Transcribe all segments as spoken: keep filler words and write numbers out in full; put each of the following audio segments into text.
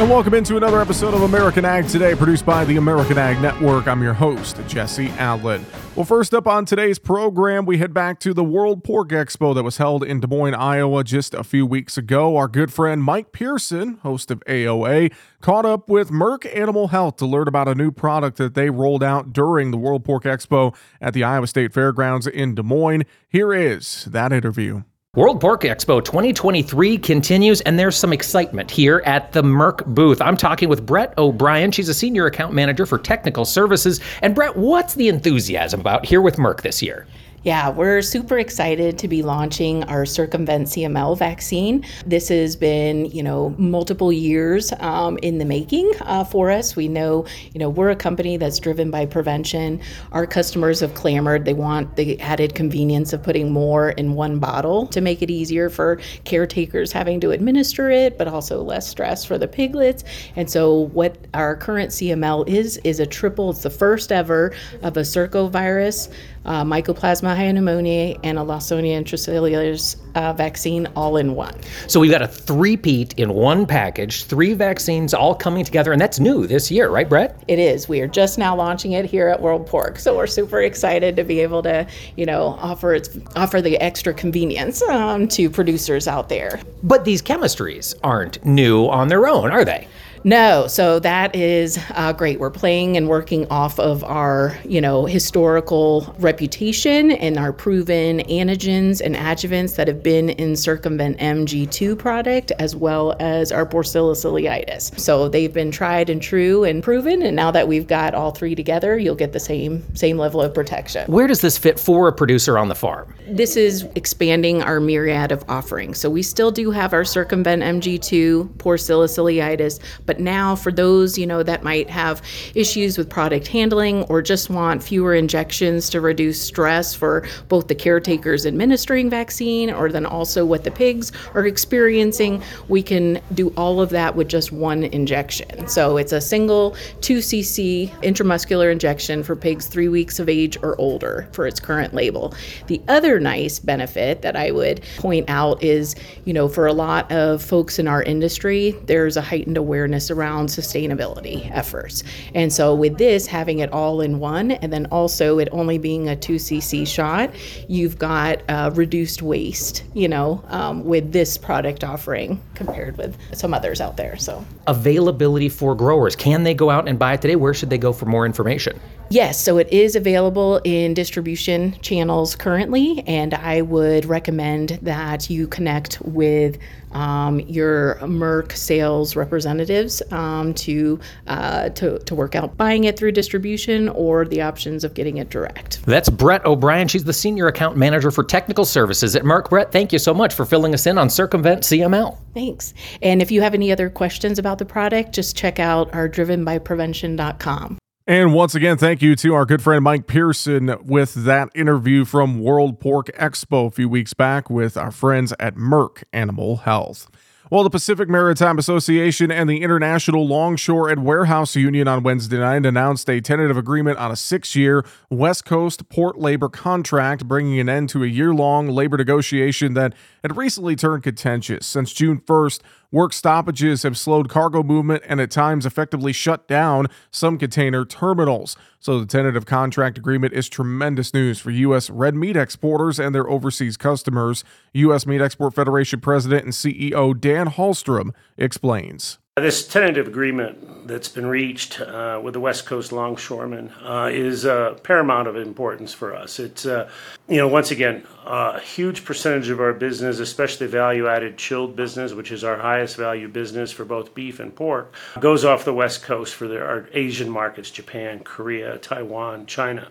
And welcome into another episode of American Ag Today, produced by the American Ag Network. I'm your host, Jesse Allen. Well, first up on today's program, we head back to the World Pork Expo that was held in Des Moines, Iowa just a few weeks ago. Our good friend Mike Pearson, host of A O A, caught up with Merck Animal Health to learn about a new product that they rolled out during the World Pork Expo at the Iowa State Fairgrounds in Des Moines. Here is that interview. World Pork Expo twenty twenty-three continues, and there's some excitement here at the Merck booth. I'm talking with Brett O'Brien. She's a senior account manager for technical services. And Brett, what's the enthusiasm about here with Merck this year? Yeah, we're super excited to be launching our Circumvent C M L vaccine. This has been, you know, multiple years um, in the making uh, for us. We know, you know, we're a company that's driven by prevention. Our customers have clamored. They want the added convenience of putting more in one bottle to make it easier for caretakers having to administer it, but also less stress for the piglets. And so what our current C M L is, is a triple. It's the first ever of a circovirus, uh, mycoplasma pneumoniae, and a Lawsonia intracellular's uh, vaccine all in one. So we've got a three-peat in one package, three vaccines all coming together, and that's new this year, right, Brett? It is. We are just now launching it here at World Pork, so we're super excited to be able to, you know, offer its, offer the extra convenience um, to producers out there. But these chemistries aren't new on their own, are they? No, so that is uh, great. We're playing and working off of our, you know, historical reputation and our proven antigens and adjuvants that have been in Circumvent M G two product, as well as our Borrelia cellulitis. So they've been tried and true and proven, and now that we've got all three together, you'll get the same same level of protection. Where does this fit for a producer on the farm? This is expanding our myriad of offerings. So we still do have our Circumvent M G two, Borrelia cellulitis. But now for those, you know, that might have issues with product handling or just want fewer injections to reduce stress for both the caretakers administering vaccine or then also what the pigs are experiencing, we can do all of that with just one injection. So it's a single two C C intramuscular injection for pigs three weeks of age or older for its current label. The other nice benefit that I would point out is, you know, for a lot of folks in our industry, there's a heightened awareness around sustainability efforts. And so with this, having it all in one, and then also it only being a two C C shot, you've got uh, reduced waste, you know, um, with this product offering compared with some others out there. So availability for growers, can they go out and buy it today? Where should they go for more information? Yes, so it is available in distribution channels currently, and I would recommend that you connect with um, your Merck sales representatives um, to, uh, to to work out buying it through distribution or the options of getting it direct. That's Brett O'Brien. She's the Senior Account Manager for Technical Services at Merck. Brett, thank you so much for filling us in on Circumvent C M L. Thanks. And if you have any other questions about the product, just check out our driven by prevention dot com. And once again, thank you to our good friend Mike Pearson with that interview from World Pork Expo a few weeks back with our friends at Merck Animal Health. Well, the Pacific Maritime Association and the International Longshore and Warehouse Union on Wednesday night announced a tentative agreement on a six-year West Coast port labor contract, bringing an end to a year-long labor negotiation that had recently turned contentious. Since June first, work stoppages have slowed cargo movement and at times effectively shut down some container terminals. So the tentative contract agreement is tremendous news for U S red meat exporters and their overseas customers. U S. Meat Export Federation President and C E O Dan Hallstrom explains. This tentative agreement that's been reached uh, with the West Coast longshoremen uh, is uh, paramount of importance for us. It's, uh, you know, once again, a huge percentage of our business, especially value-added chilled business, which is our highest value business for both beef and pork, goes off the West Coast for their, our Asian markets, Japan, Korea, Taiwan, China.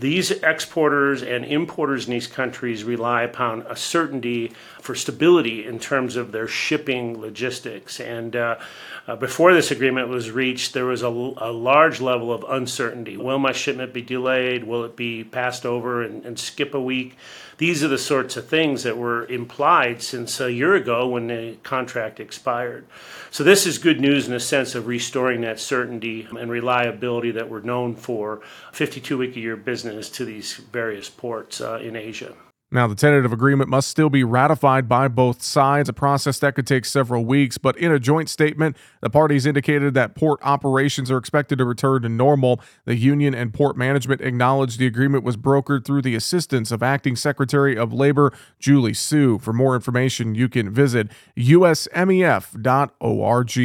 These exporters and importers in these countries rely upon a certainty for stability in terms of their shipping logistics. And uh, uh, before this agreement was reached, there was a, a large level of uncertainty. Will my shipment be delayed? Will it be passed over and, and skip a week? These are the sorts of things that were implied since a year ago when the contract expired. So this is good news in the sense of restoring that certainty and reliability that we're known for, fifty-two week a year business to these various ports uh, in Asia. Now, the tentative agreement must still be ratified by both sides, a process that could take several weeks. But in a joint statement, the parties indicated that port operations are expected to return to normal. The union and port management acknowledged the agreement was brokered through the assistance of Acting Secretary of Labor Julie Hsu. For more information, you can visit U S M E F dot org.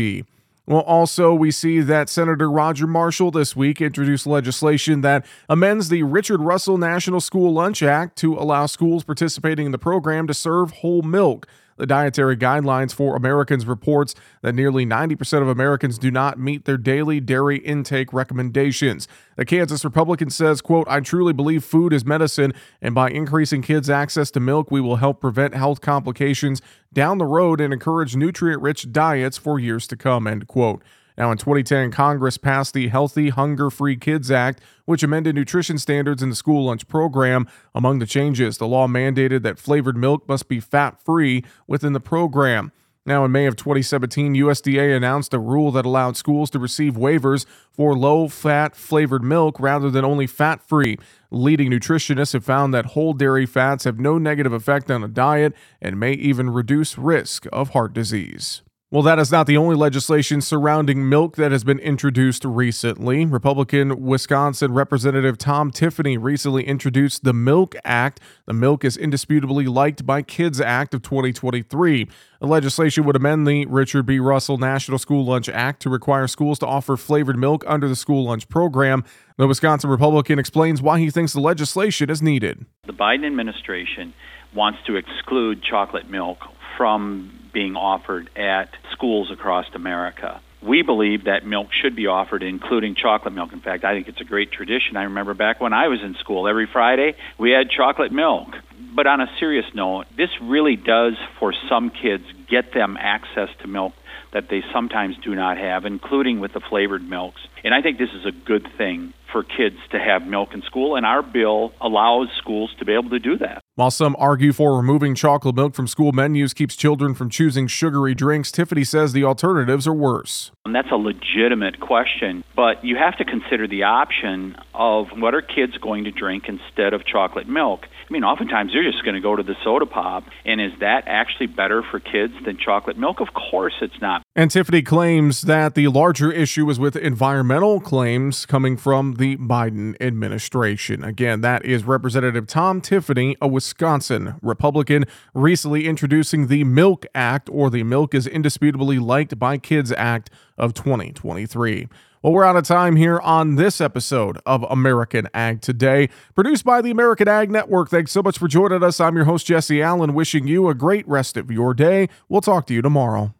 Well, also, we see that Senator Roger Marshall this week introduced legislation that amends the Richard Russell National School Lunch Act to allow schools participating in the program to serve whole milk. The Dietary Guidelines for Americans reports that nearly ninety percent of Americans do not meet their daily dairy intake recommendations. The Kansas Republican says, quote, "I truly believe food is medicine, and by increasing kids' access to milk, we will help prevent health complications down the road and encourage nutrient-rich diets for years to come," end quote. Now, in twenty ten, Congress passed the Healthy, Hunger-Free Kids Act, which amended nutrition standards in the school lunch program. Among the changes, the law mandated that flavored milk must be fat-free within the program. Now, in May of twenty seventeen, U S D A announced a rule that allowed schools to receive waivers for low-fat flavored milk rather than only fat-free. Leading nutritionists have found that whole dairy fats have no negative effect on a diet and may even reduce risk of heart disease. Well, that is not the only legislation surrounding milk that has been introduced recently. Republican Wisconsin Representative Tom Tiffany recently introduced the Milk Act. The Milk is Indisputably Liked by Kids Act of twenty twenty-three. The legislation would amend the Richard B. Russell National School Lunch Act to require schools to offer flavored milk under the school lunch program. The Wisconsin Republican explains why he thinks the legislation is needed. The Biden administration wants to exclude chocolate milk from being offered at schools across America. We believe that milk should be offered, including chocolate milk. In fact, I think it's a great tradition. I remember back when I was in school, every Friday we had chocolate milk. But on a serious note, this really does, for some kids, get them access to milk that they sometimes do not have, including with the flavored milks. And I think this is a good thing for kids to have milk in school, and our bill allows schools to be able to do that. While some argue for removing chocolate milk from school menus keeps children from choosing sugary drinks, Tiffany says the alternatives are worse. And that's a legitimate question, but you have to consider the option of what are kids going to drink instead of chocolate milk. I mean, oftentimes they're just going to go to the soda pop, and is that actually better for kids than chocolate milk? Of course it's not. And Tiffany claims that the larger issue is with environmental claims coming from the Biden administration. Again, that is Representative Tom Tiffany, a Wisconsin Republican, recently introducing the Milk Act, or the Milk is Indisputably Liked by Kids Act of twenty twenty-three. Well, we're out of time here on this episode of American Ag Today, produced by the American Ag Network. Thanks so much for joining us. I'm your host, Jesse Allen, wishing you a great rest of your day. We'll talk to you tomorrow.